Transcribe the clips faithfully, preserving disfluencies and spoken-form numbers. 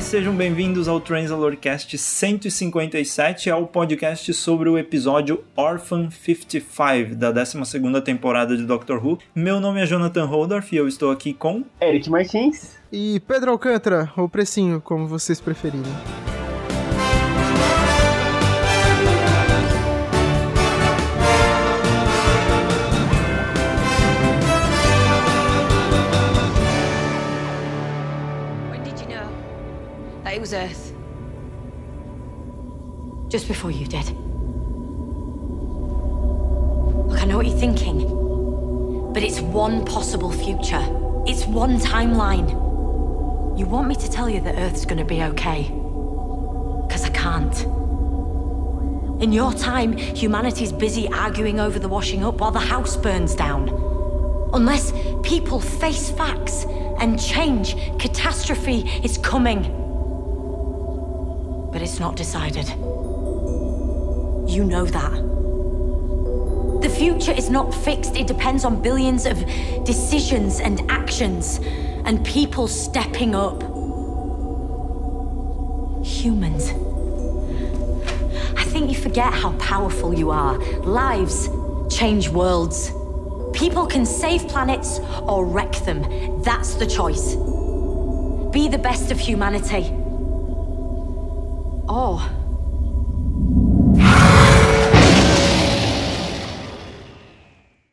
e sejam bem-vindos ao Transalorcast cento e cinquenta e sete, ao podcast sobre o episódio Orphan cinquenta e cinco, da décima segunda temporada de Doctor Who. Meu nome é Jonathan Holdorf e eu estou aqui com... Eric Martins. E Pedro Alcântara, ou Precinho, como vocês preferirem. It was Earth. Just before you did. Look, I know what you're thinking, but it's one possible future. It's one timeline. You want me to tell you that Earth's gonna be okay? Because I can't. In your time, humanity's busy arguing over the washing up while the house burns down. Unless people face facts and change, catastrophe is coming. But it's not decided. You know that. The future is not fixed. It depends on billions of decisions and actions and people stepping up. Humans. I think you forget how powerful you are. Lives change worlds. People can save planets or wreck them. That's the choice. Be the best of humanity. Oh.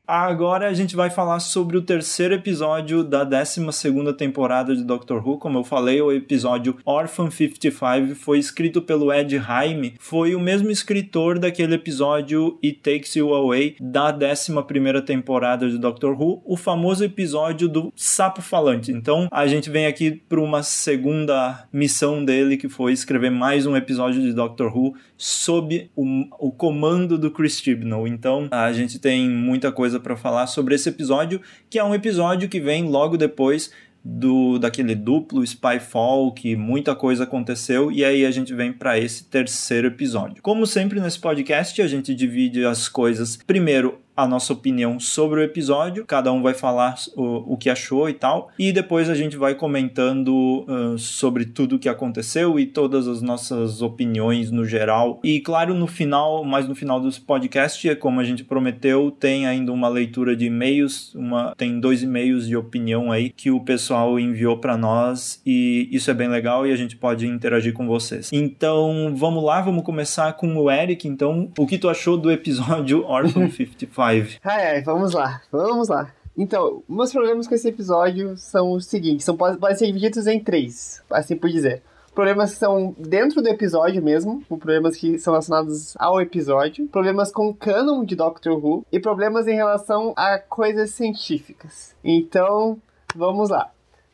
Agora a gente vai falar sobre o terceiro episódio da décima segunda temporada de Doctor Who. Como eu falei, o episódio Orphan cinquenta e cinco foi escrito pelo Ed Heim. Foi o mesmo escritor daquele episódio It Takes You Away da décima primeira temporada de Doctor Who, o famoso episódio do sapo falante. Então a gente vem aqui para uma segunda missão dele, que foi escrever mais um episódio de Doctor Who sob o, o comando do Chris Tribunal. Então a gente tem muita coisa para falar sobre esse episódio, que é um episódio que vem logo depois do, daquele duplo Spyfall, que muita coisa aconteceu, e aí a gente vem para esse terceiro episódio. Como sempre nesse podcast, a gente divide as coisas. Primeiro, a nossa opinião sobre o episódio, cada um vai falar o, o que achou e tal, e depois a gente vai comentando uh, sobre tudo o que aconteceu e todas as nossas opiniões no geral. E claro, no final, mais no final dos podcasts, como a gente prometeu, tem ainda uma leitura de e-mails, uma, tem dois e-mails de opinião aí que o pessoal enviou para nós, e isso é bem legal e a gente pode interagir com vocês. Então, vamos lá, vamos começar com o Eric. Então, o que tu achou do episódio Orphan cinquenta e cinco? Ai, ai, vamos lá, vamos lá. Então, meus problemas com esse episódio são os seguintes, são, podem ser divididos em três, assim por dizer. Problemas que são dentro do episódio mesmo, problemas que são relacionados ao episódio, problemas com o canon de Doctor Who e problemas em relação a coisas científicas. Então, vamos lá.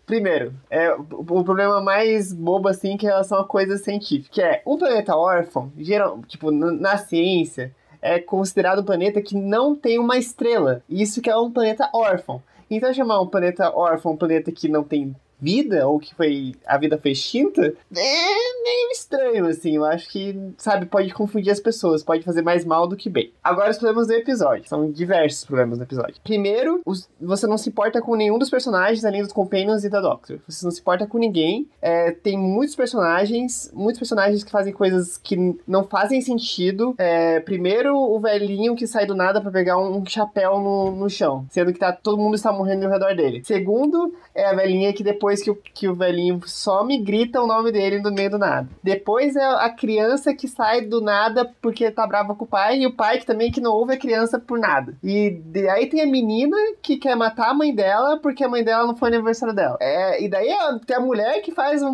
Primeiro, é o problema mais bobo, assim, que é em relação a coisas científicas, que é um planeta órfão, geral, tipo, na ciência... é considerado um planeta que não tem uma estrela. Isso que é um planeta órfão. Então, chamar um planeta órfão um planeta que não tem vida, ou que foi, a vida foi extinta, é meio estranho, assim. Eu acho que, sabe, pode confundir as pessoas, pode fazer mais mal do que bem. Agora, os problemas do episódio. São diversos problemas do episódio. Primeiro, os, você não se importa com nenhum dos personagens, além dos Companions e da Doctor. Você não se importa com ninguém. É, tem muitos personagens, muitos personagens que fazem coisas que n- não fazem sentido. É, primeiro, o velhinho que sai do nada pra pegar um chapéu no, no chão, sendo que tá, todo mundo está morrendo ao redor dele. Segundo, é a velhinha que depois Que o, que o velhinho some, grita o nome dele no meio do nada. Depois é a criança que sai do nada porque tá brava com o pai, e o pai que também que não ouve a criança por nada. E de, aí tem a menina que quer matar a mãe dela porque a mãe dela não foi no aniversário dela. É, e daí é, tem a mulher que faz um,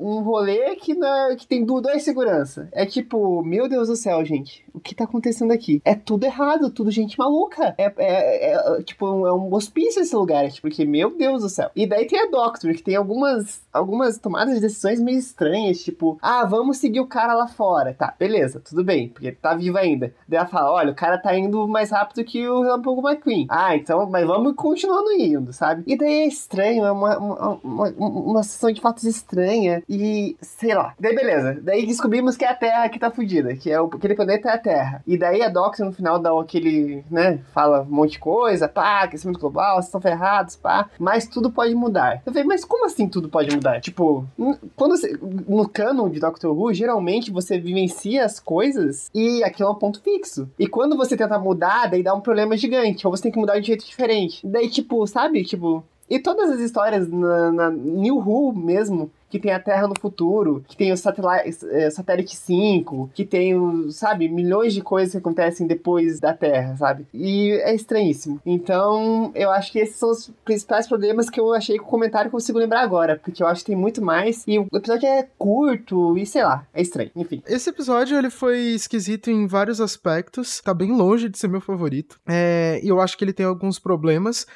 um rolê que, na, que tem dois segurança. É tipo, meu Deus do céu, gente, o que tá acontecendo aqui? É tudo errado, tudo gente maluca. É, é, é tipo, é um hospício esse lugar, porque meu Deus do céu. E daí tem a Doctor, que tem algumas, algumas tomadas de decisões meio estranhas, tipo, ah, vamos seguir o cara lá fora. Tá, beleza, tudo bem, porque ele tá vivo ainda. Daí ela fala, olha, o cara tá indo mais rápido que o Relâmpago McQueen. Ah, então, mas vamos continuando indo, sabe? E daí é estranho, é uma, uma, uma, uma sessão de fatos estranha, e sei lá. Daí beleza, daí descobrimos que é a Terra que tá fudida, que é o, aquele planeta é a Terra. E daí a Doctor, no final, dá aquele, né, fala um monte de coisa, pá, aquecimento global, vocês estão ferrados, pá, mas tudo pode mudar. Eu falei, mas como assim tudo pode mudar? Tipo, quando você, no canon de Doctor Who, geralmente você vivencia as coisas e aquilo é um ponto fixo. E quando você tenta mudar, daí dá um problema gigante, ou você tem que mudar de um jeito diferente. Daí, tipo, sabe, tipo... E todas as histórias na, na New Who mesmo, que tem a Terra no futuro, que tem o Satélite cinco, que tem, o, sabe, milhões de coisas que acontecem depois da Terra, sabe? E é estranhíssimo. Então, eu acho que esses são os principais problemas que eu achei com o comentário que eu consigo lembrar agora, porque eu acho que tem muito mais, e o episódio é curto, e sei lá, é estranho, enfim. Esse episódio, ele foi esquisito em vários aspectos, tá bem longe de ser meu favorito, e é, eu acho que ele tem alguns problemas,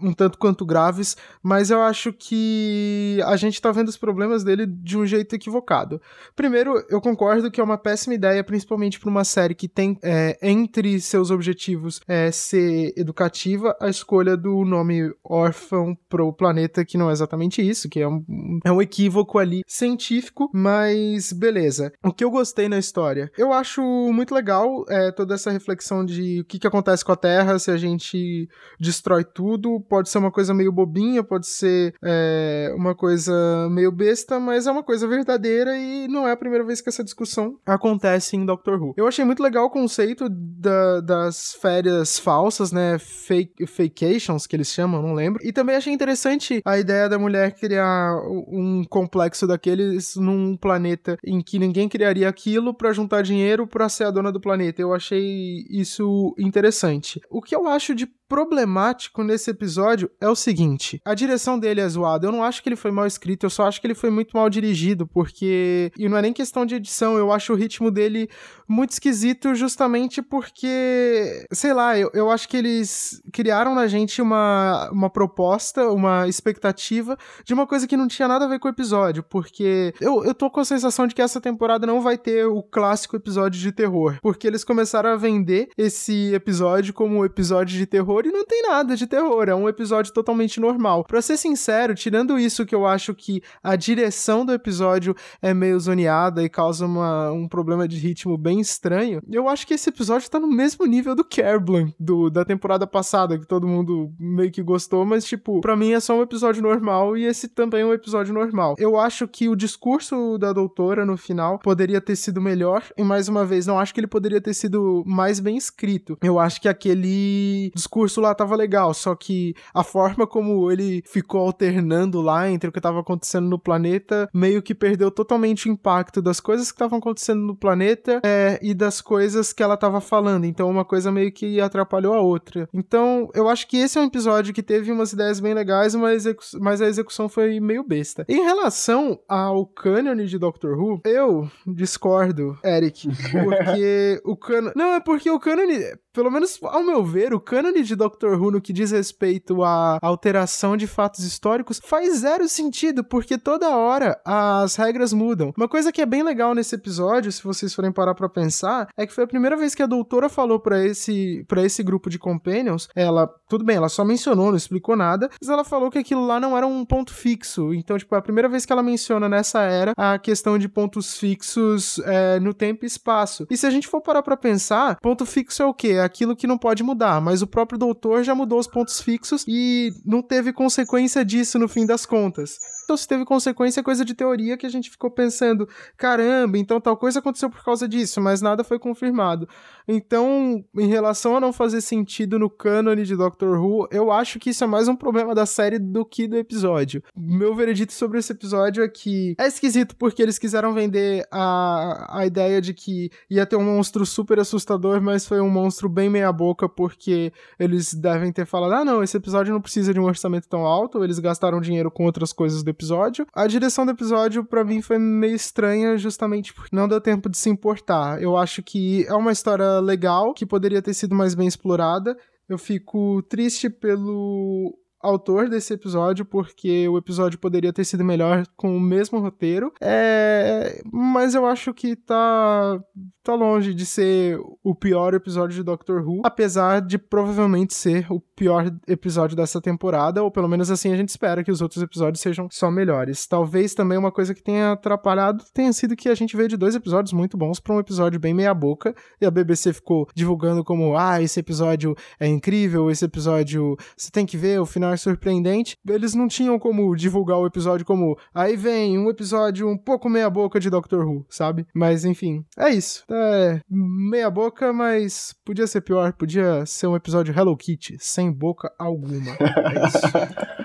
um tanto quanto graves, mas eu acho que a gente tá vendo os problemas dele de um jeito equivocado. Primeiro, eu concordo que é uma péssima ideia, principalmente para uma série que tem é, entre seus objetivos é, ser educativa, a escolha do nome órfão pro planeta, que não é exatamente isso, que é um, é um equívoco ali científico, mas beleza. O que eu gostei na história? Eu acho muito legal é, toda essa reflexão de o que, que acontece com a Terra se a gente destrói tudo, pode ser uma coisa meio bobinha, pode ser é, uma coisa meio besta, mas é uma coisa verdadeira e não é a primeira vez que essa discussão acontece em Doctor Who. Eu achei muito legal o conceito da, das férias falsas, né, fake, fakeations que eles chamam, não lembro, e também achei interessante a ideia da mulher criar um complexo daqueles num planeta em que ninguém criaria aquilo pra juntar dinheiro pra ser a dona do planeta. Eu achei isso interessante. O que eu acho de problemático nesse episódio é o seguinte, a direção dele é zoada, eu não acho que ele foi mal escrito, eu só acho que ele foi muito mal dirigido, porque, e não é nem questão de edição, eu acho o ritmo dele muito esquisito justamente porque, sei lá, eu, eu acho que eles criaram na gente uma, uma proposta, uma expectativa de uma coisa que não tinha nada a ver com o episódio, porque eu, eu tô com a sensação de que essa temporada não vai ter o clássico episódio de terror, porque eles começaram a vender esse episódio como episódio de terror e não tem nada de terror, é um episódio totalmente normal. Pra ser sincero, tirando isso que eu acho que a direção do episódio é meio zoneada e causa uma, um problema de ritmo bem estranho, eu acho que esse episódio tá no mesmo nível do Care Blank, do da temporada passada, que todo mundo meio que gostou, mas tipo, pra mim é só um episódio normal e esse também é um episódio normal. Eu acho que o discurso da doutora no final poderia ter sido melhor e, mais uma vez, não acho que ele poderia ter sido mais bem escrito. Eu acho que aquele discurso curso lá tava legal, só que a forma como ele ficou alternando lá entre o que tava acontecendo no planeta meio que perdeu totalmente o impacto das coisas que estavam acontecendo no planeta é, e das coisas que ela tava falando, então uma coisa meio que atrapalhou a outra. Então eu acho que esse é um episódio que teve umas ideias bem legais, mas, execu- mas a execução foi meio besta. Em relação ao cânone de Doctor Who, eu discordo, Eric, porque o cânone... Não, é porque o cânone, pelo menos ao meu ver, o cânone de de Doctor Who no que diz respeito à alteração de fatos históricos faz zero sentido, porque toda hora as regras mudam. Uma coisa que é bem legal nesse episódio, se vocês forem parar pra pensar, é que foi a primeira vez que a doutora falou pra esse, pra esse grupo de companions, ela, tudo bem, ela só mencionou, não explicou nada, mas ela falou que aquilo lá não era um ponto fixo, então, tipo, é a primeira vez que ela menciona nessa era a questão de pontos fixos é, no tempo e espaço. E se a gente for parar pra pensar, ponto fixo é o quê? É aquilo que não pode mudar, mas o próprio O doutor já mudou os pontos fixos e não teve consequência disso no fim das contas. Então, se teve consequência, é coisa de teoria que a gente ficou pensando, caramba, então tal coisa aconteceu por causa disso, mas nada foi confirmado. Então, em relação a não fazer sentido no cânone de Doctor Who, eu acho que isso é mais um problema da série do que do episódio. Meu veredito sobre esse episódio é que é esquisito porque eles quiseram vender a, a ideia de que ia ter um monstro super assustador, mas foi um monstro bem meia boca, porque eles devem ter falado, ah não, esse episódio não precisa de um orçamento tão alto, eles gastaram dinheiro com outras coisas do episódio. A direção do episódio, pra mim, foi meio estranha, justamente porque não deu tempo de se importar. Eu acho que é uma história legal, que poderia ter sido mais bem explorada. Eu fico triste pelo autor desse episódio, porque o episódio poderia ter sido melhor com o mesmo roteiro, é... mas eu acho que tá... tá longe de ser o pior episódio de Doctor Who, apesar de provavelmente ser o pior episódio dessa temporada, ou pelo menos assim a gente espera que os outros episódios sejam só melhores. Talvez também uma coisa que tenha atrapalhado tenha sido que a gente veio de dois episódios muito bons pra um episódio bem meia boca, e a B B C ficou divulgando como, ah, esse episódio é incrível, esse episódio você tem que ver, o final surpreendente. Eles não tinham como divulgar o episódio como, aí vem um episódio um pouco meia boca de Doctor Who, sabe? Mas enfim, é isso. É meia boca, mas podia ser pior, podia ser um episódio Hello Kitty, sem boca alguma. É isso.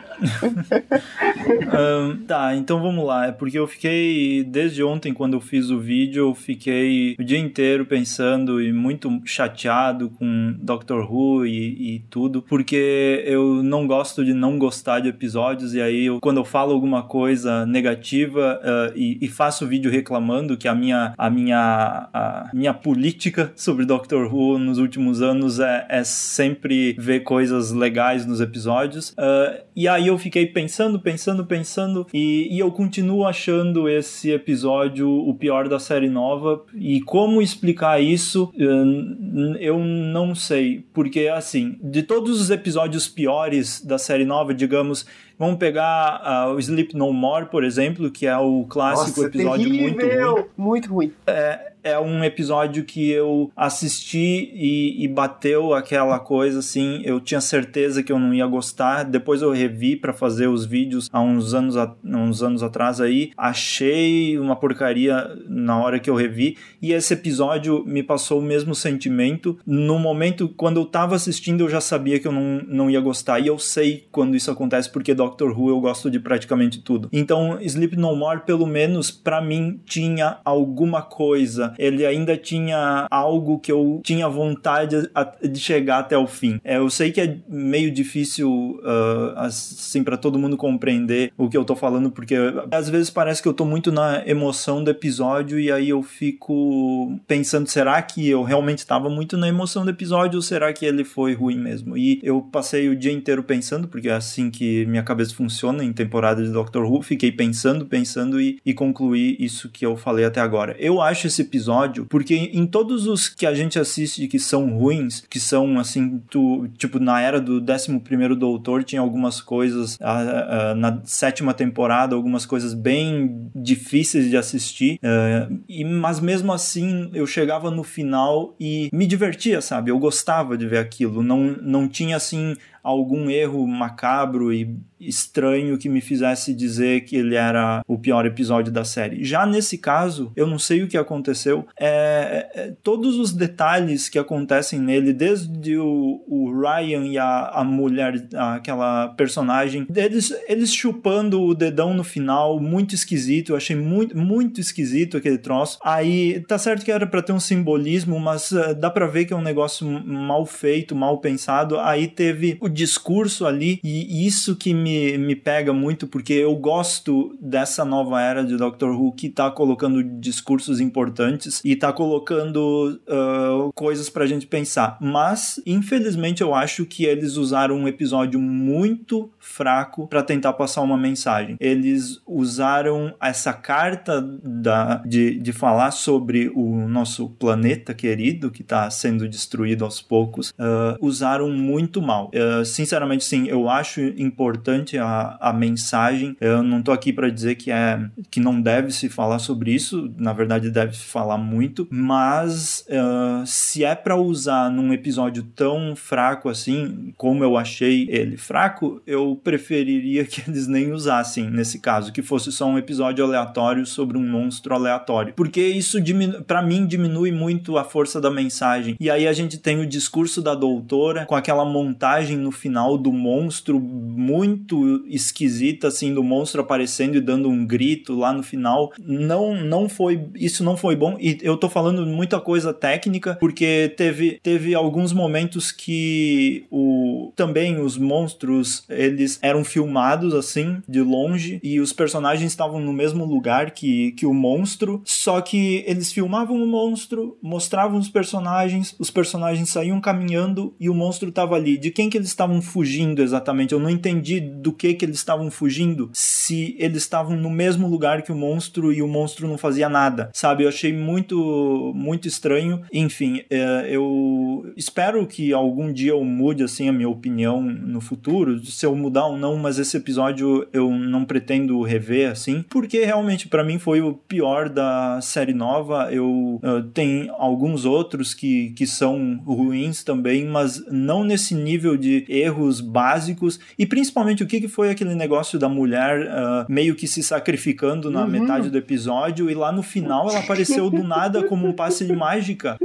um, tá, então vamos lá. É porque eu fiquei, desde ontem quando eu fiz o vídeo, eu fiquei o dia inteiro pensando e muito chateado com Doctor Who e, e tudo, porque eu não gosto de não gostar de episódios, e aí eu, quando eu falo alguma coisa negativa uh, e, e faço vídeo reclamando, que a minha, a minha, a minha política sobre Doctor Who nos últimos anos é, é sempre ver coisas legais nos episódios, uh, e aí eu fiquei pensando, pensando, pensando e, e eu continuo achando esse episódio o pior da série nova, e como explicar isso uh, eu não sei, porque assim, de todos os episódios piores da série nova, digamos, vamos pegar uh, o Sleep No More, por exemplo, que é o clássico. Nossa, episódio terrível. muito ruim. Muito ruim. É... É um episódio que eu assisti e, e bateu aquela coisa, assim, eu tinha certeza que eu não ia gostar, depois eu revi pra fazer os vídeos há uns anos, a, uns anos atrás aí, achei uma porcaria na hora que eu revi, e esse episódio me passou o mesmo sentimento. No momento, quando eu tava assistindo, eu já sabia que eu não, não ia gostar, e eu sei quando isso acontece, porque Doctor Who eu gosto de praticamente tudo. Então, Sleep No More, pelo menos, pra mim, tinha alguma coisa. Ele ainda tinha algo que eu tinha vontade de chegar até o fim. Eu sei que é meio difícil, uh, assim, pra todo mundo compreender o que eu tô falando, porque às vezes parece que eu tô muito na emoção do episódio, e aí eu fico pensando, será que eu realmente tava muito na emoção do episódio, ou será que ele foi ruim mesmo? E eu passei o dia inteiro pensando, porque é assim que minha cabeça funciona em temporada de Doctor Who, fiquei pensando, pensando e, e concluí isso que eu falei até agora. Eu acho esse episódio episódio, porque em todos os que a gente assiste que são ruins, que são assim, tu, tipo, na era do décimo primeiro Doutor, tinha algumas coisas uh, uh, na sétima temporada, algumas coisas bem difíceis de assistir, uh, e, mas mesmo assim, eu chegava no final e me divertia, sabe? Eu gostava de ver aquilo, não, não tinha assim algum erro macabro e estranho que me fizesse dizer que ele era o pior episódio da série. Já nesse caso, eu não sei o que aconteceu, é, é, todos os detalhes que acontecem nele, desde o, o Ryan e a, a mulher, aquela personagem, eles, eles chupando o dedão no final, muito esquisito, eu achei muito, muito esquisito aquele troço. Aí, tá certo que era pra ter um simbolismo, mas uh, dá pra ver que é um negócio mal feito, mal pensado. Aí teve o discurso ali, e isso que me me pega muito, porque eu gosto dessa nova era de Doctor Who que tá colocando discursos importantes e tá colocando uh, coisas pra gente pensar, mas infelizmente eu acho que eles usaram um episódio muito fraco pra tentar passar uma mensagem. Eles usaram essa carta da, de, de falar sobre o nosso planeta querido que tá sendo destruído aos poucos, uh, usaram muito mal. Uh, sinceramente, sim, eu acho importante A, a mensagem. Eu não tô aqui pra dizer que, é, que não deve se falar sobre isso, na verdade deve se falar muito, mas uh, se é pra usar num episódio tão fraco assim, como eu achei ele fraco, eu preferiria que eles nem usassem nesse caso, que fosse só um episódio aleatório sobre um monstro aleatório, porque isso diminu- pra mim diminui muito a força da mensagem. E aí a gente tem o discurso da doutora com aquela montagem no final do monstro muito esquisita, assim, do monstro aparecendo e dando um grito lá no final. Não, não foi, isso não foi bom, e eu tô falando muita coisa técnica, porque teve, teve alguns momentos que o como também os monstros, eles eram filmados assim, de longe, e os personagens estavam no mesmo lugar que, que o monstro, só que eles filmavam o monstro, mostravam os personagens, os personagens saíam caminhando e o monstro estava ali. De quem que eles estavam fugindo exatamente? Eu não entendi do que que eles estavam fugindo, se eles estavam no mesmo lugar que o monstro e o monstro não fazia nada, sabe? Eu achei muito, muito estranho. Enfim, é, eu espero que algum dia eu mude, assim, a minha opinião no futuro, se eu mudar ou não, mas esse episódio eu não pretendo rever, assim, porque realmente pra mim foi o pior da série nova. Eu, eu tem alguns outros que, que são ruins também, mas não nesse nível de erros básicos, e principalmente o que, que foi aquele negócio da mulher uh, meio que se sacrificando na uhum. metade do episódio, e lá no final ela apareceu do nada como um passe de mágica.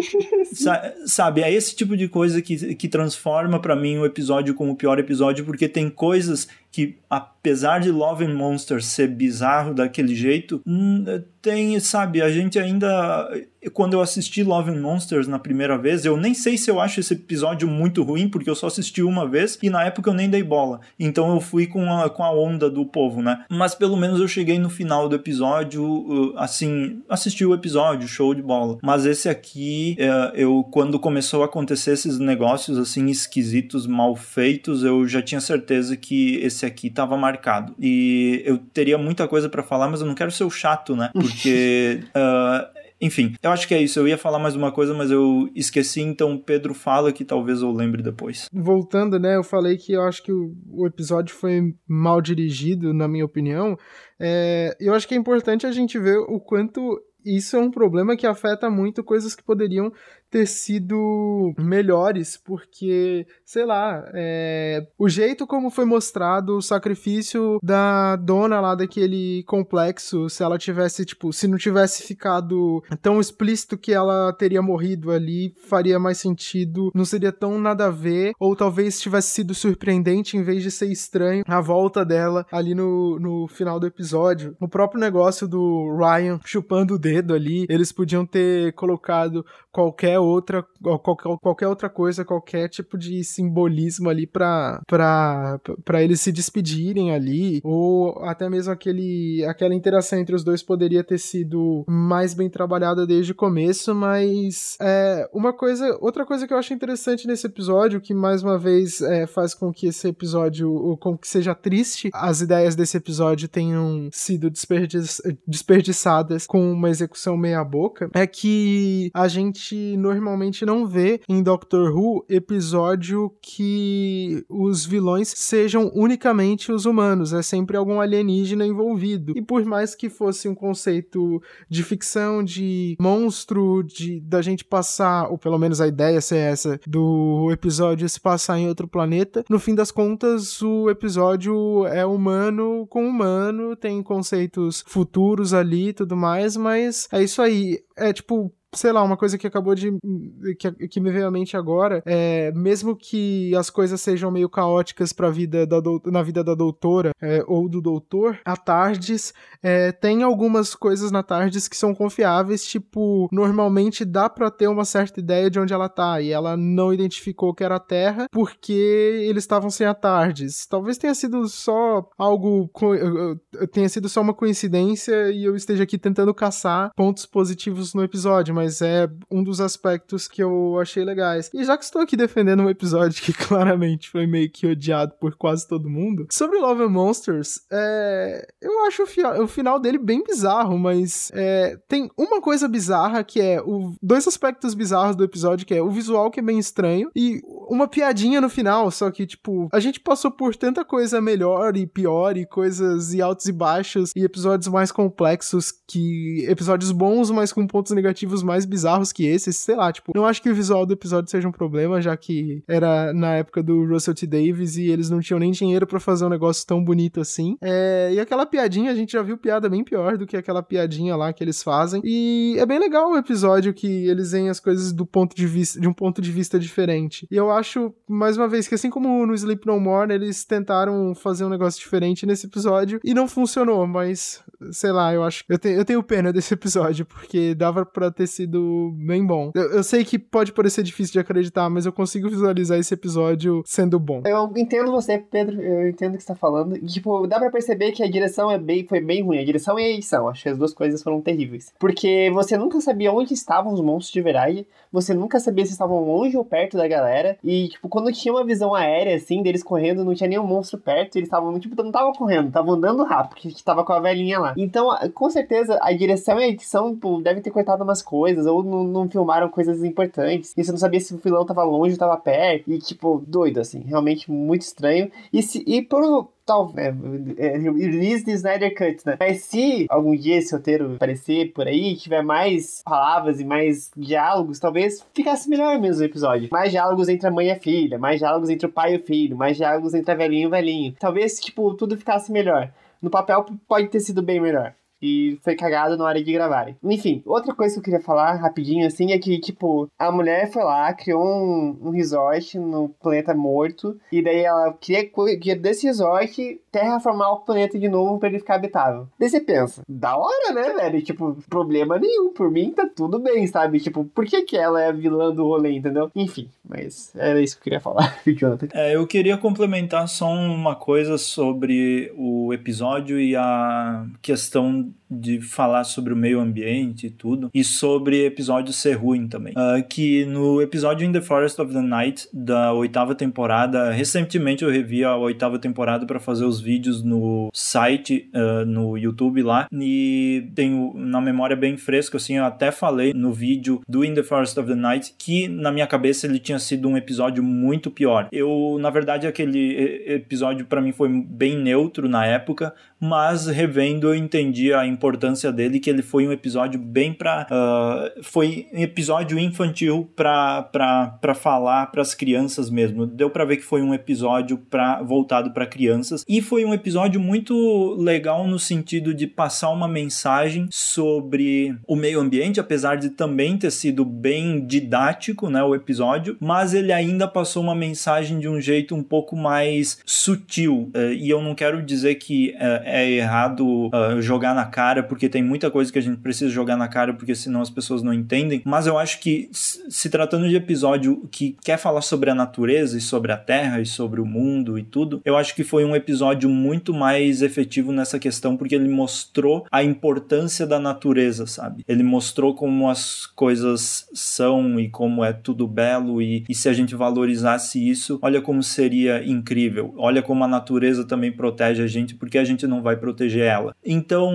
Sa- sabe, é esse tipo de coisa que, que transforma pra mim o episódio como o pior episódio, porque tem coisas que, apesar de Love and Monsters ser bizarro daquele jeito, tem, sabe, a gente ainda... Quando eu assisti Love and Monsters na primeira vez, eu nem sei se eu acho esse episódio muito ruim, porque eu só assisti uma vez e na época eu nem dei bola. Então eu fui com a, com a onda do povo, né? Mas pelo menos eu cheguei no final do episódio, assim, assisti o episódio, show de bola. Mas esse aqui, eu, quando começou a acontecer esses negócios, assim, esquisitos, mal feitos, eu já tinha certeza que esse aqui tava marcado. E eu teria muita coisa pra falar, mas eu não quero ser o chato, né? Porque... uh, enfim, eu acho que é isso. Eu ia falar mais uma coisa, mas eu esqueci, então o Pedro fala que talvez eu lembre depois. Voltando, né, eu falei que eu acho que o, o episódio foi mal dirigido, na minha opinião. É, eu acho que é importante a gente ver o quanto isso é um problema que afeta muito coisas que poderiam ter sido melhores, porque, sei lá, é, o jeito como foi mostrado o sacrifício da dona lá daquele complexo, se ela tivesse, tipo, se não tivesse ficado tão explícito que ela teria morrido ali, faria mais sentido, não seria tão nada a ver, ou talvez tivesse sido surpreendente em vez de ser estranho a volta dela ali no, no final do episódio. O próprio negócio do Ryan chupando o dedo ali, eles podiam ter colocado qualquer outra, qualquer, qualquer outra coisa, qualquer tipo de simbolismo ali pra, pra, pra eles se despedirem ali, ou até mesmo aquele, aquela interação entre os dois poderia ter sido mais bem trabalhada desde o começo. Mas é, uma coisa, outra coisa que eu acho interessante nesse episódio, que mais uma vez é, faz com que esse episódio, ou com que seja triste, as ideias desse episódio tenham sido desperdiç, desperdiçadas com uma execução meia boca, é que a gente normalmente não vê em Doctor Who episódio que os vilões sejam unicamente os humanos, é sempre algum alienígena envolvido, e por mais que fosse um conceito de ficção, de monstro, de, da gente passar, ou pelo menos a ideia ser essa, do episódio se passar em outro planeta, no fim das contas o episódio é humano com humano, tem conceitos futuros ali e tudo mais, mas é isso aí, é tipo, sei lá, uma coisa que acabou de... que, que me veio à mente agora, é, mesmo que as coisas sejam meio caóticas pra vida da do, na vida da doutora, é, ou do doutor, a Tardis, é, tem algumas coisas na Tardis que são confiáveis, tipo, normalmente dá pra ter uma certa ideia de onde ela tá, e ela não identificou que era a Terra, porque eles estavam sem a Tardis. Talvez tenha sido só algo... tenha sido só uma coincidência, e eu esteja aqui tentando caçar pontos positivos no episódio, mas é um dos aspectos que eu achei legais. E já que estou aqui defendendo um episódio que claramente foi meio que odiado por quase todo mundo, sobre Love and Monsters, é... eu acho o, fi- o final dele bem bizarro, mas é... tem uma coisa bizarra que é o... dois aspectos bizarros do episódio, que é o visual, que é bem estranho, e uma piadinha no final, só que, tipo, a gente passou por tanta coisa melhor e pior, e coisas e altos e baixos, e episódios mais complexos, que episódios bons, mas com pontos negativos mais bizarros que esses, sei lá, tipo, não acho que o visual do episódio seja um problema, já que era na época do Russell T. Davies e eles não tinham nem dinheiro pra fazer um negócio tão bonito assim. É, e aquela piadinha, a gente já viu piada bem pior do que aquela piadinha lá que eles fazem, e é bem legal o episódio que eles veem as coisas do ponto de vista, de um ponto de vista diferente. E eu acho, mais uma vez, que assim como no Sleep No More, eles tentaram fazer um negócio diferente nesse episódio e não funcionou, mas sei lá, eu acho... Eu, te, eu tenho pena desse episódio, porque dava pra ter sido bem bom. Eu, eu sei que pode parecer difícil de acreditar, mas eu consigo visualizar esse episódio sendo bom. Eu entendo você, Pedro, eu entendo o que você tá falando. E, tipo, dá pra perceber que a direção é bem, foi bem ruim. A direção e a edição, acho que as duas coisas foram terríveis. Porque você nunca sabia onde estavam os monstros de verdade, você nunca sabia se estavam longe ou perto da galera. E, tipo, quando tinha uma visão aérea, assim, deles correndo, não tinha nenhum monstro perto, eles estavam, tipo, não estavam correndo, estavam andando rápido, porque tava com a velhinha lá. Então, com certeza, a direção e a edição, pô, devem ter cortado umas coisas, ou não, não filmaram coisas importantes, e você não sabia se o vilão tava longe ou tava perto, e, tipo, doido, assim, realmente muito estranho. E, se, e por... tal, né, release de Snyder Cut, né, mas se algum dia esse roteiro aparecer por aí, tiver mais palavras e mais diálogos, talvez ficasse melhor mesmo o episódio, mais diálogos entre a mãe e a filha, mais diálogos entre o pai e o filho, mais diálogos entre a velhinha e o velhinho, talvez, tipo, tudo ficasse melhor, no papel pode ter sido bem melhor. E foi cagado na hora de gravarem. Enfim, outra coisa que eu queria falar rapidinho, assim, é que, tipo, a mulher foi lá, criou um, um resort no planeta morto, e daí ela queria, queria desse resort terraformar o planeta de novo pra ele ficar habitável. Daí você pensa, da hora, né, velho? Tipo, problema nenhum, por mim tá tudo bem, sabe? Tipo, por que que ela é a vilã do rolê, entendeu? Enfim, mas era isso que eu queria falar, Jonathan. É, eu queria complementar só uma coisa sobre o episódio e a questão de falar sobre o meio ambiente e tudo, e sobre episódio ser ruim também, uh, que no episódio In the Forest of the Night da oitava temporada, recentemente eu revi a oitava temporada pra fazer os vídeos no site, uh, no YouTube lá, e tenho na memória bem fresca, assim, eu até falei no vídeo do In the Forest of the Night que na minha cabeça ele tinha sido um episódio muito pior. Eu, na verdade, aquele episódio pra mim foi bem neutro na época, mas revendo eu entendi a importância dele, que ele foi um episódio bem pra... Uh, foi um episódio infantil pra, pra, pra falar pras crianças mesmo. Deu pra ver que foi um episódio pra, voltado pra crianças, e foi um episódio muito legal no sentido de passar uma mensagem sobre o meio ambiente, apesar de também ter sido bem didático, né, o episódio, mas ele ainda passou uma mensagem de um jeito um pouco mais sutil, uh, e eu não quero dizer que uh, é errado uh, jogar na cara, porque tem muita coisa que a gente precisa jogar na cara, porque senão as pessoas não entendem, mas eu acho que se tratando de episódio que quer falar sobre a natureza e sobre a terra e sobre o mundo e tudo, eu acho que foi um episódio muito mais efetivo nessa questão, porque ele mostrou a importância da natureza, sabe? Ele mostrou como as coisas são e como é tudo belo, e, e se a gente valorizasse isso, olha como seria incrível, olha como a natureza também protege a gente, porque a gente não vai proteger ela. Então,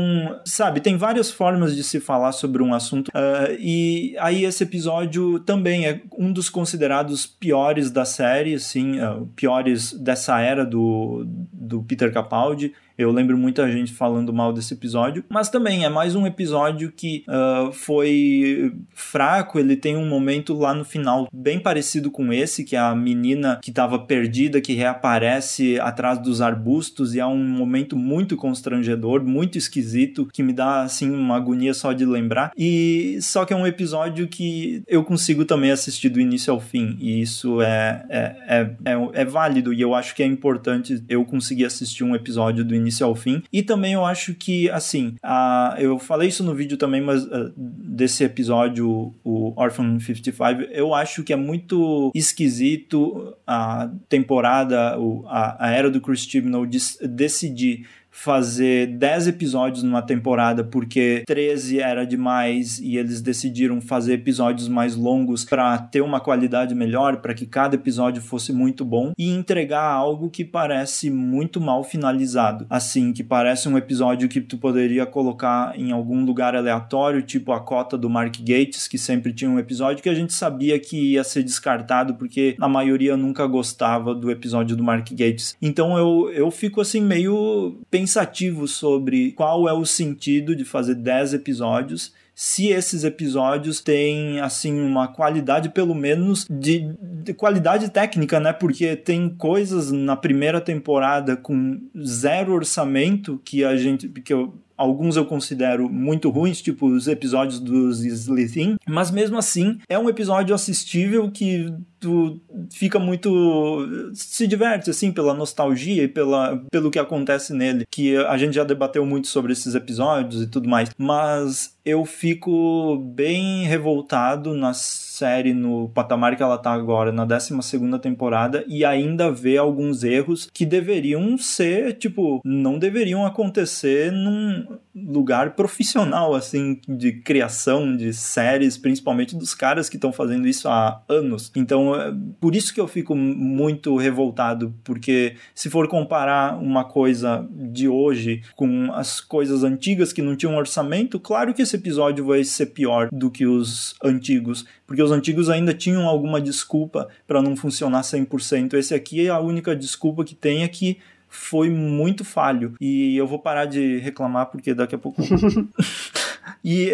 sabe, tem várias formas de se falar sobre um assunto, uh, e aí esse episódio também é um dos considerados piores da série, assim, uh, piores dessa era do, do Peter Capaldi. Eu lembro muita gente falando mal desse episódio, mas também é mais um episódio que uh, foi fraco. Ele tem um momento lá no final bem parecido com esse, que é a menina que estava perdida, que reaparece atrás dos arbustos, e é um momento muito constrangedor, muito esquisito, que me dá assim uma agonia só de lembrar. E só que é um episódio que eu consigo também assistir do início ao fim, e isso é, é, é, é, é válido, e eu acho que é importante eu conseguir assistir um episódio do início ao fim. E também eu acho que, assim, a, eu falei isso no vídeo também, mas uh, desse episódio, o Orphan cinquenta e cinco, eu acho que é muito esquisito a temporada, o, a, a era do Chris Tribunal decidir fazer dez episódios numa temporada, porque treze era demais, e eles decidiram fazer episódios mais longos para ter uma qualidade melhor, para que cada episódio fosse muito bom, e entregar algo que parece muito mal finalizado, assim, que parece um episódio que tu poderia colocar em algum lugar aleatório, tipo a cota do Mark Gates, que sempre tinha um episódio que a gente sabia que ia ser descartado, porque a maioria nunca gostava do episódio do Mark Gates. Então eu, eu fico assim meio pensativo sobre qual é o sentido de fazer dez episódios, se esses episódios têm, assim, uma qualidade, pelo menos, de, de qualidade técnica, né? Porque tem coisas na primeira temporada com zero orçamento que a gente... que eu, alguns eu considero muito ruins, tipo os episódios dos Slithin, mas mesmo assim é um episódio assistível que tu fica muito... se diverte, assim, pela nostalgia e pela, pelo que acontece nele, que a gente já debateu muito sobre esses episódios e tudo mais, mas eu fico bem revoltado na série, no patamar que ela tá agora, na décima segunda temporada, e ainda vê alguns erros que deveriam ser, tipo, não deveriam acontecer num lugar profissional, assim, de criação de séries, principalmente dos caras que estão fazendo isso há anos. Então, é por isso que eu fico muito revoltado, porque se for comparar uma coisa de hoje com as coisas antigas que não tinham orçamento, claro que esse episódio vai ser pior do que os antigos, porque os antigos ainda tinham alguma desculpa para não funcionar cem por cento. Esse aqui é a única desculpa que tem, é que foi muito falho. E eu vou parar de reclamar, porque daqui a pouco... E,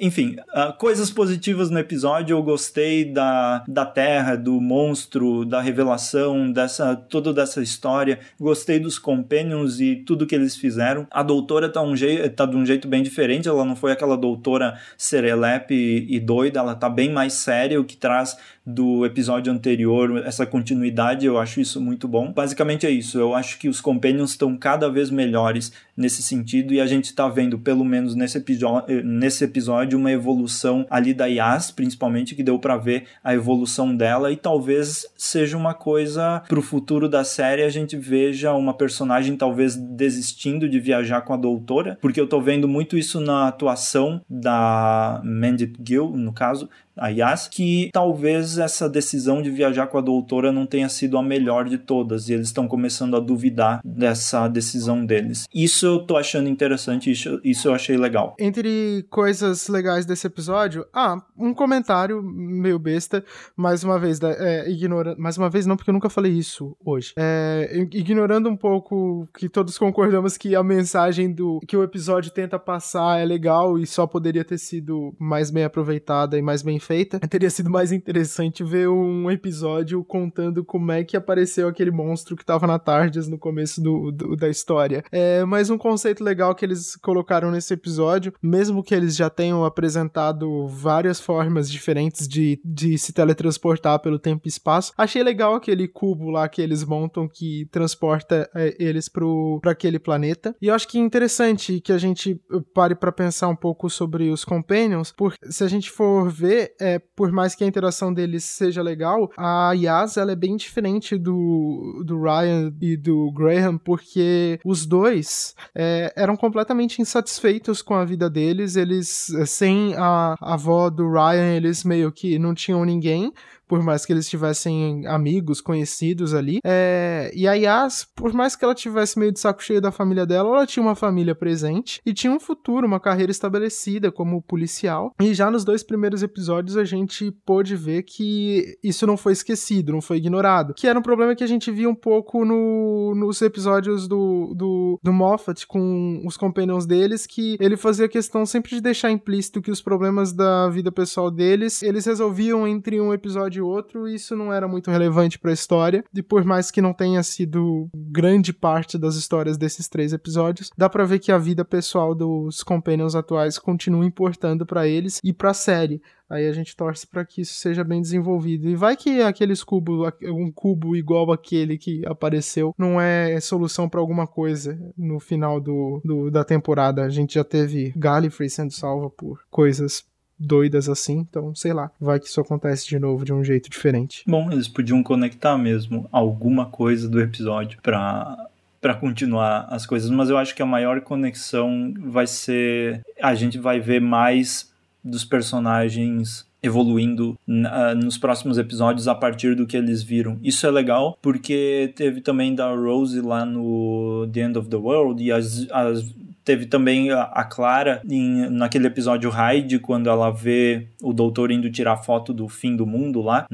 enfim, coisas positivas no episódio. Eu gostei da, da Terra, do monstro, da revelação, dessa, toda dessa história. Gostei dos Companions e tudo que eles fizeram. A doutora tá, um je- tá de um jeito bem diferente. Ela não foi aquela doutora serelepe e, e doida. Ela tá bem mais séria, o que traz do episódio anterior essa continuidade. Eu acho isso muito bom. Basicamente é isso. Eu acho que os Companions estão cada vez melhores nesse sentido, e a gente tá vendo, pelo menos nesse episódio, nesse episódio, uma evolução ali da Yas, principalmente, que deu pra ver a evolução dela, e talvez seja uma coisa pro futuro da série, a gente veja uma personagem talvez desistindo de viajar com a doutora, porque eu tô vendo muito isso na atuação da Mandip Gill, no caso, a Yas, que talvez essa decisão de viajar com a doutora não tenha sido a melhor de todas, e eles estão começando a duvidar dessa decisão deles. Isso eu tô achando interessante, isso, isso eu achei legal. Entre coisas legais desse episódio, ah, um comentário meio besta, mais uma vez, é, ignorando, mais uma vez não, porque eu nunca falei isso hoje, é, ignorando um pouco que todos concordamos que a mensagem do que o episódio tenta passar é legal e só poderia ter sido mais bem aproveitada e mais bem feita. Teria sido mais interessante ver um episódio contando como é que apareceu aquele monstro que tava na Tarjas no começo do, do, da história. É, mas um conceito legal que eles colocaram nesse episódio, mesmo que eles já tenham apresentado várias formas diferentes de, de se teletransportar pelo tempo e espaço, achei legal aquele cubo lá que eles montam que transporta é, eles pro, pra aquele planeta. E eu acho que é interessante que a gente pare pra pensar um pouco sobre os Companions, porque se a gente for ver, é, por mais que a interação deles seja legal, a Yas, ela é bem diferente do, do Ryan e do Graham, porque os dois é, eram completamente insatisfeitos com a vida deles. Eles, sem a, a avó do Ryan, eles meio que não tinham ninguém, por mais que eles tivessem amigos, conhecidos ali. É, e a Yas, por mais que ela tivesse meio de saco cheio da família dela, ela tinha uma família presente e tinha um futuro, uma carreira estabelecida como policial. E já nos dois primeiros episódios a gente pôde ver que isso não foi esquecido, não foi ignorado, que era um problema que a gente via um pouco no, nos episódios do, do, do Moffat com os Companions deles, que ele fazia questão sempre de deixar implícito que os problemas da vida pessoal deles, eles resolviam entre um episódio outro, isso não era muito relevante pra história, e por mais que não tenha sido grande parte das histórias desses três episódios, dá pra ver que a vida pessoal dos Companions atuais continua importando pra eles e pra série. Aí a gente torce pra que isso seja bem desenvolvido. E vai que aqueles cubos, um cubo igual aquele que apareceu, não é solução pra alguma coisa no final do, do, da temporada. A gente já teve Gallifrey sendo salva por coisas doidas assim, então, sei lá, vai que isso acontece de novo de um jeito diferente. Bom, eles podiam conectar mesmo alguma coisa do episódio pra, pra continuar as coisas, mas eu acho que a maior conexão vai ser... a gente vai ver mais dos personagens evoluindo uh, nos próximos episódios a partir do que eles viram. Isso é legal, porque teve também da Rose lá no The End of the World, e as, as teve também a, a Clara em, naquele episódio Hide, quando ela vê o doutor indo tirar foto do fim do mundo lá,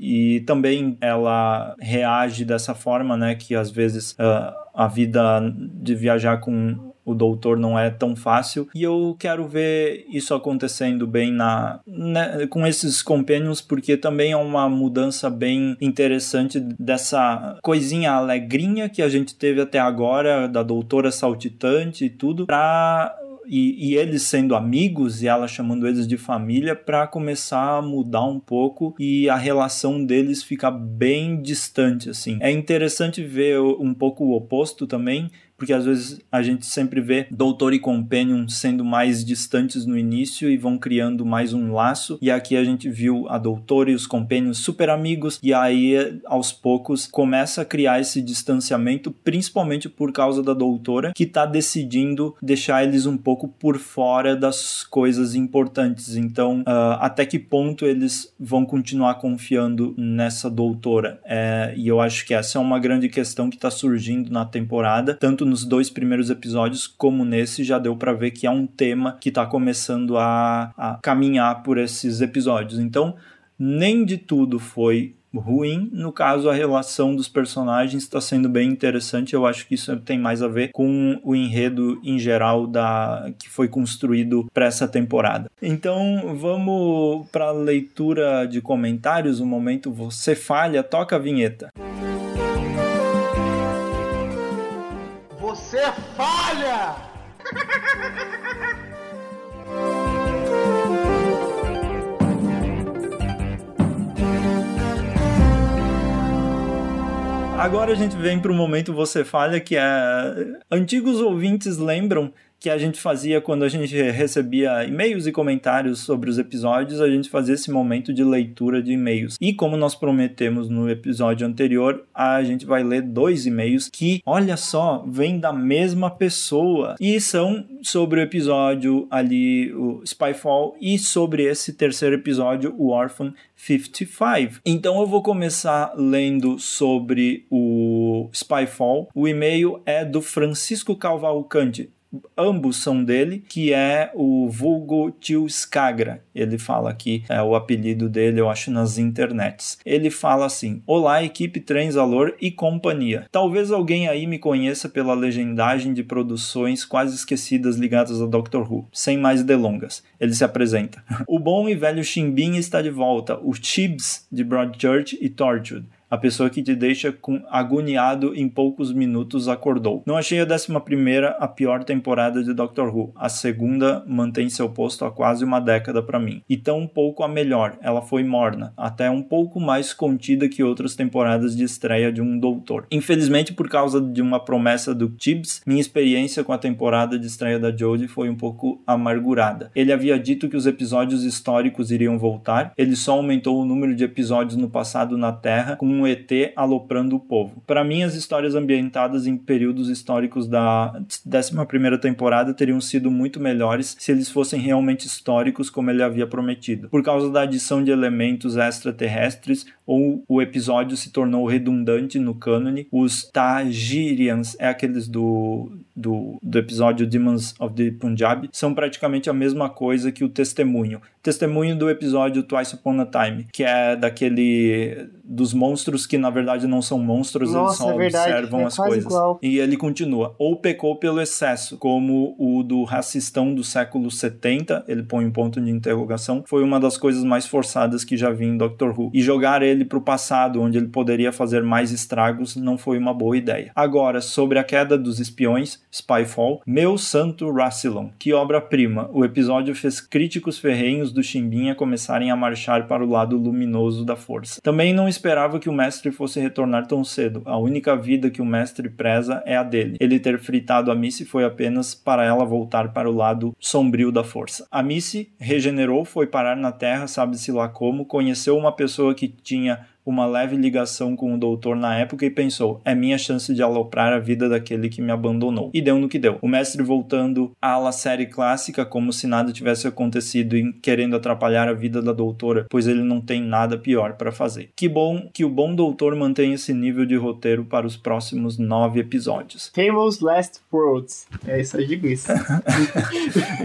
e também ela reage dessa forma, né, que às vezes uh, a vida de viajar com o doutor não é tão fácil, e eu quero ver isso acontecendo bem na, né, com esses Companions, porque também é uma mudança bem interessante dessa coisinha alegrinha que a gente teve até agora, da doutora saltitante e tudo, pra e, e eles sendo amigos e ela chamando eles de família para começar a mudar um pouco e a relação deles ficar bem distante, assim. É interessante ver um pouco o oposto também, porque às vezes a gente sempre vê Doutor e Companion sendo mais distantes no início e vão criando mais um laço, e aqui a gente viu a Doutor e os Companions super amigos, e aí aos poucos começa a criar esse distanciamento, principalmente por causa da Doutora, que tá decidindo deixar eles um pouco por fora das coisas importantes. Então, uh, até que ponto eles vão continuar confiando nessa Doutora? É, e eu acho que essa é uma grande questão que tá surgindo na temporada, tanto nos dois primeiros episódios, como nesse, já deu pra ver que é um tema que tá começando a, a caminhar por esses episódios. Então, nem de tudo foi ruim. No caso, a relação dos personagens está sendo bem interessante. Eu acho que isso tem mais a ver com o enredo em geral da... que foi construído para essa temporada. Então, vamos pra leitura de comentários. O momento Você Falha, toca a vinheta. Você falha! Agora a gente vem para o momento Você Falha, que é... Antigos ouvintes lembram que a gente fazia quando a gente recebia e-mails e comentários sobre os episódios, a gente fazia esse momento de leitura de e-mails. E como nós prometemos no episódio anterior, a gente vai ler dois e-mails que, olha só, vêm da mesma pessoa. E são sobre o episódio ali, o Spyfall, e sobre esse terceiro episódio, o Orphan cinquenta e cinco. Então eu vou começar lendo sobre o Spyfall. O e-mail é do Francisco Cavalcanti. Ambos são dele, que é o vulgo tio Skagra. Ele fala aqui, é o apelido dele, eu acho, nas internets. Ele fala assim: olá, equipe Transalor e companhia. Talvez alguém aí me conheça pela legendagem de produções quase esquecidas ligadas a Doctor Who. Sem mais delongas, ele se apresenta. O bom e velho Chimbinha está de volta, o Chibs de Broadchurch e Torchwood. A pessoa que te deixa com agoniado em poucos minutos acordou. Não achei a décima primeira a pior temporada de Doctor Who. A segunda mantém seu posto há quase uma década pra mim. E tão pouco a melhor. Ela foi morna. Até um pouco mais contida que outras temporadas de estreia de um doutor. Infelizmente, por causa de uma promessa do Tibbs, minha experiência com a temporada de estreia da Jodie foi um pouco amargurada. Ele havia dito que os episódios históricos iriam voltar. Ele só aumentou o número de episódios no passado na Terra, com um E T aloprando o povo. Para mim, as histórias ambientadas em períodos históricos da décima primeira temporada teriam sido muito melhores se eles fossem realmente históricos, como ele havia prometido. Por causa da adição de elementos extraterrestres, ou o episódio se tornou redundante no cânone, os Tajirians, é aqueles do, do, do episódio Demons of the Punjab, são praticamente a mesma coisa que o Testemunho. Testemunho do episódio Twice Upon a Time, que é daquele... dos monstros que, na verdade, não são monstros, Nossa, eles só é verdade, observam é as coisas. Igual. E ele continua. Ou pecou pelo excesso, como o do racistão do século setenta, ele põe um ponto de interrogação, foi uma das coisas mais forçadas que já vi em Doctor Who. E jogar ele pro passado, onde ele poderia fazer mais estragos, não foi uma boa ideia. Agora, sobre a queda dos espiões, Spyfall, meu santo Rassilon, que obra-prima. O episódio fez críticos ferrenhos do Chimbinha começarem a marchar para o lado luminoso da força. Também não esperava que o mestre fosse retornar tão cedo. A única vida que o mestre preza é a dele. Ele ter fritado a Missy foi apenas para ela voltar para o lado sombrio da força. A Missy regenerou, foi parar na Terra, sabe-se lá como, conheceu uma pessoa que tinha uma leve ligação com o doutor na época e pensou, é minha chance de aloprar a vida daquele que me abandonou. E deu no que deu. O mestre voltando à la série clássica, como se nada tivesse acontecido e querendo atrapalhar a vida da doutora, pois ele não tem nada pior para fazer. Que bom que o bom doutor mantenha esse nível de roteiro para os próximos nove episódios. Tables Last Worlds. É isso, eu digo isso.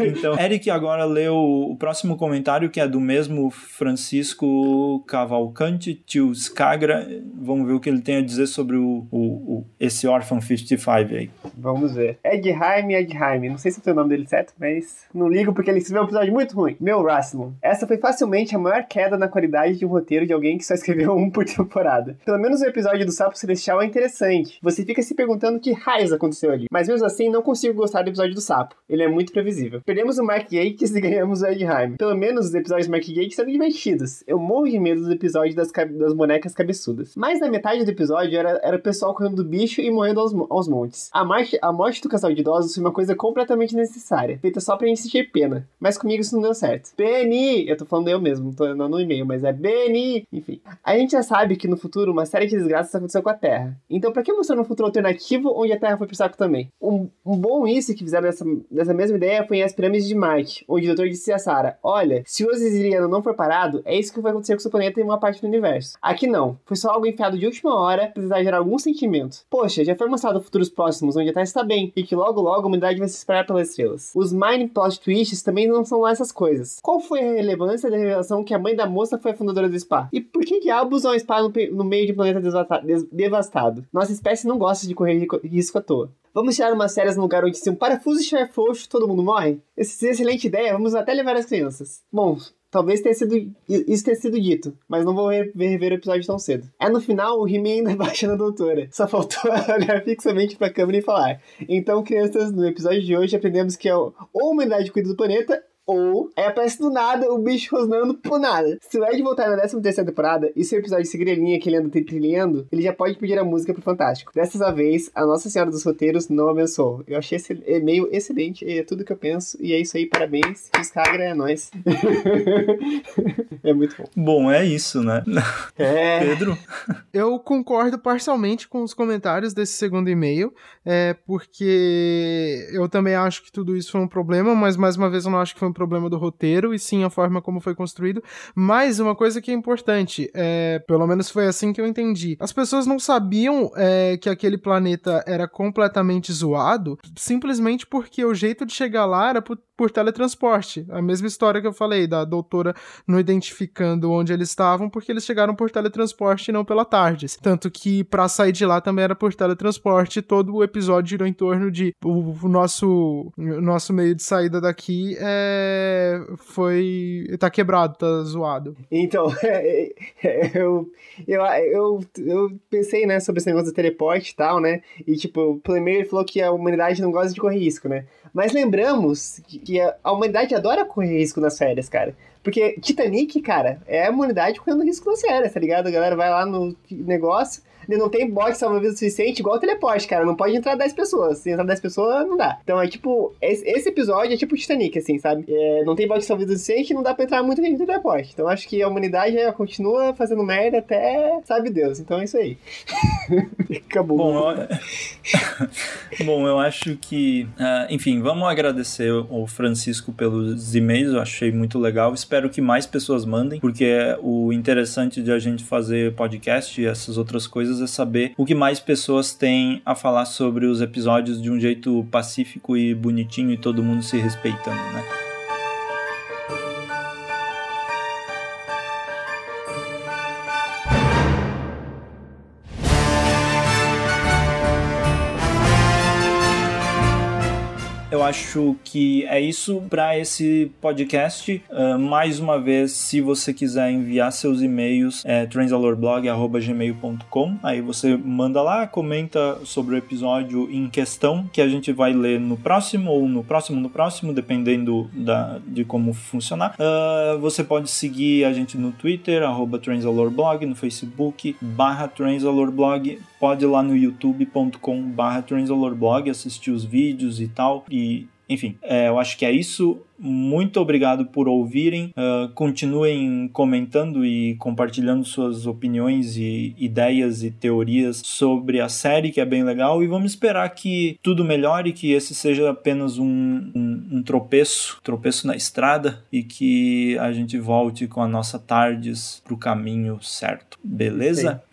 Então, Eric agora leu o próximo comentário, que é do mesmo Francisco Cavalcanti, tio Skagra. Vamos ver o que ele tem a dizer sobre o, o, o, esse Orphan cinquenta e cinco aí. Vamos ver. Ed Heim, Ed Heim. Não sei se eu tenho o nome dele certo, mas não ligo porque ele escreveu um episódio muito ruim. Meu Rassilon. Essa foi facilmente a maior queda na qualidade de um roteiro de alguém que só escreveu um por temporada. Pelo menos o episódio do Sapo Celestial é interessante. Você fica se perguntando que raios aconteceu ali. Mas mesmo assim, não consigo gostar do episódio do Sapo. Ele é muito previsível. Perdemos o Mark Yates e ganhamos o Ed Heim. Pelo menos os episódios do Mark Yates são divertidos. Eu morro de medo dos episódios das, cab- das bonecas cabeçudas. Mas na metade do episódio era, era o pessoal correndo do bicho e morrendo aos, aos montes. A, marcha, a morte do casal de idosos foi uma coisa completamente necessária, feita só pra gente sentir pena. Mas comigo isso não deu certo. Benny! Eu tô falando eu mesmo, tô não no e-mail, mas é Benny! Enfim. A gente já sabe que no futuro uma série de desgraças aconteceu com a Terra. Então pra que mostrar um futuro alternativo onde a Terra foi pro saco também? Um, um bom isso que fizeram dessa, dessa mesma ideia foi em As Pirâmides de Marte, onde o doutor disse a Sarah, olha, se o Osiriano não for parado, é isso que vai acontecer com o seu planeta em uma parte do universo. Aqui não. Foi só algo enfiado de última hora pra precisar gerar algum sentimento. Poxa, já foi mostrado futuros próximos onde a Terra está bem e que logo logo a humanidade vai se espalhar pelas estrelas. Os mind plot twists também não são lá essas coisas. Qual foi a relevância da revelação que a mãe da moça foi a fundadora do spa? E por que diabos há um spa no, pe- no meio de um planeta desvata- des- devastado? Nossa espécie não gosta de correr risco à toa. Vamos tirar umas séries num lugar onde se um parafuso estiver frouxo, todo mundo morre? Essa excelente ideia, vamos até levar as crianças. Bom... Talvez tenha sido, isso tenha sido dito, mas não vou rever o episódio tão cedo. É no final, o Remy ainda baixa na doutora. Só faltou olhar fixamente pra câmera e falar. Então, crianças, no episódio de hoje aprendemos que é ou a humanidade cuida do planeta, ou aí aparece do nada o bicho rosnando por nada. Se o Ed voltar na décima terceira temporada e seu episódio seguir a linha que ele anda trilhando, ele já pode pedir a música pro Fantástico. Dessa vez, a Nossa Senhora dos Roteiros não abençoou. Eu achei esse e-mail excelente, é tudo que eu penso, e é isso aí, parabéns, que Skagra é nóis. É muito bom. Bom, é isso, né? É... Pedro? Eu concordo parcialmente com os comentários desse segundo e-mail, é, porque eu também acho que tudo isso foi um problema, mas mais uma vez eu não acho que foi um problema do roteiro, e sim a forma como foi construído. Mas uma coisa que é importante, é, pelo menos foi assim que eu entendi, as pessoas não sabiam é, que aquele planeta era completamente zoado, simplesmente porque o jeito de chegar lá era por, por teletransporte. A mesma história que eu falei, da doutora não identificando onde eles estavam, porque eles chegaram por teletransporte e não pela TARDIS. Tanto que pra sair de lá também era por teletransporte, todo o episódio girou em torno de o, o, nosso, o nosso meio de saída daqui é foi... tá quebrado, tá zoado. Então, eu, eu, eu, eu pensei, né, sobre esse negócio do teleporte e tal, né, e tipo, o Playmaker falou que a humanidade não gosta de correr risco, né, mas lembramos que a humanidade adora correr risco nas férias, cara. Porque Titanic, cara, é a humanidade correndo risco nas férias, tá ligado? A galera vai lá no negócio, não tem bote salva-vidas suficiente, igual o teleporte, cara. Não pode entrar dez pessoas. Se entrar dez pessoas, não dá. Então é tipo... Esse episódio é tipo Titanic, assim, sabe? É, não tem bote salva-vidas suficiente, não dá pra entrar muita gente no teleporte. Então acho que a humanidade já continua fazendo merda até... Sabe Deus. Então é isso aí. Acabou. Bom, eu... Bom, eu acho que... Uh, enfim, vamos agradecer o Francisco pelos e-mails. Eu achei muito legal. Espero que mais pessoas mandem, porque é o interessante de a gente fazer podcast e essas outras coisas é saber o que mais pessoas têm a falar sobre os episódios de um jeito pacífico e bonitinho e todo mundo se respeitando, né? Eu acho que é isso para esse podcast. Uh, mais uma vez, se você quiser enviar seus e-mails, é transalorblog arroba gmail ponto com. Aí você manda lá, comenta sobre o episódio em questão, que a gente vai ler no próximo ou no próximo, no próximo, dependendo da, de como funcionar. Uh, você pode seguir a gente no Twitter, arroba transalorblog, no Facebook, barra transalorblog. Pode ir lá no youtube ponto com barra transalorblog, assistir os vídeos e tal. E, enfim, é, eu acho que é isso. Muito obrigado por ouvirem. Uh, continuem comentando e compartilhando suas opiniões e ideias e teorias sobre a série, que é bem legal. E vamos esperar que tudo melhore, que esse seja apenas um, um, um tropeço, tropeço na estrada, e que a gente volte com a nossa TARDIS pro caminho certo. Beleza?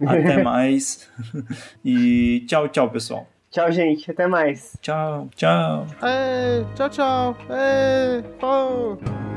Até mais. E tchau, tchau, pessoal. Tchau, gente. Até mais. Tchau, tchau. Ei, tchau, tchau. Ei, oh.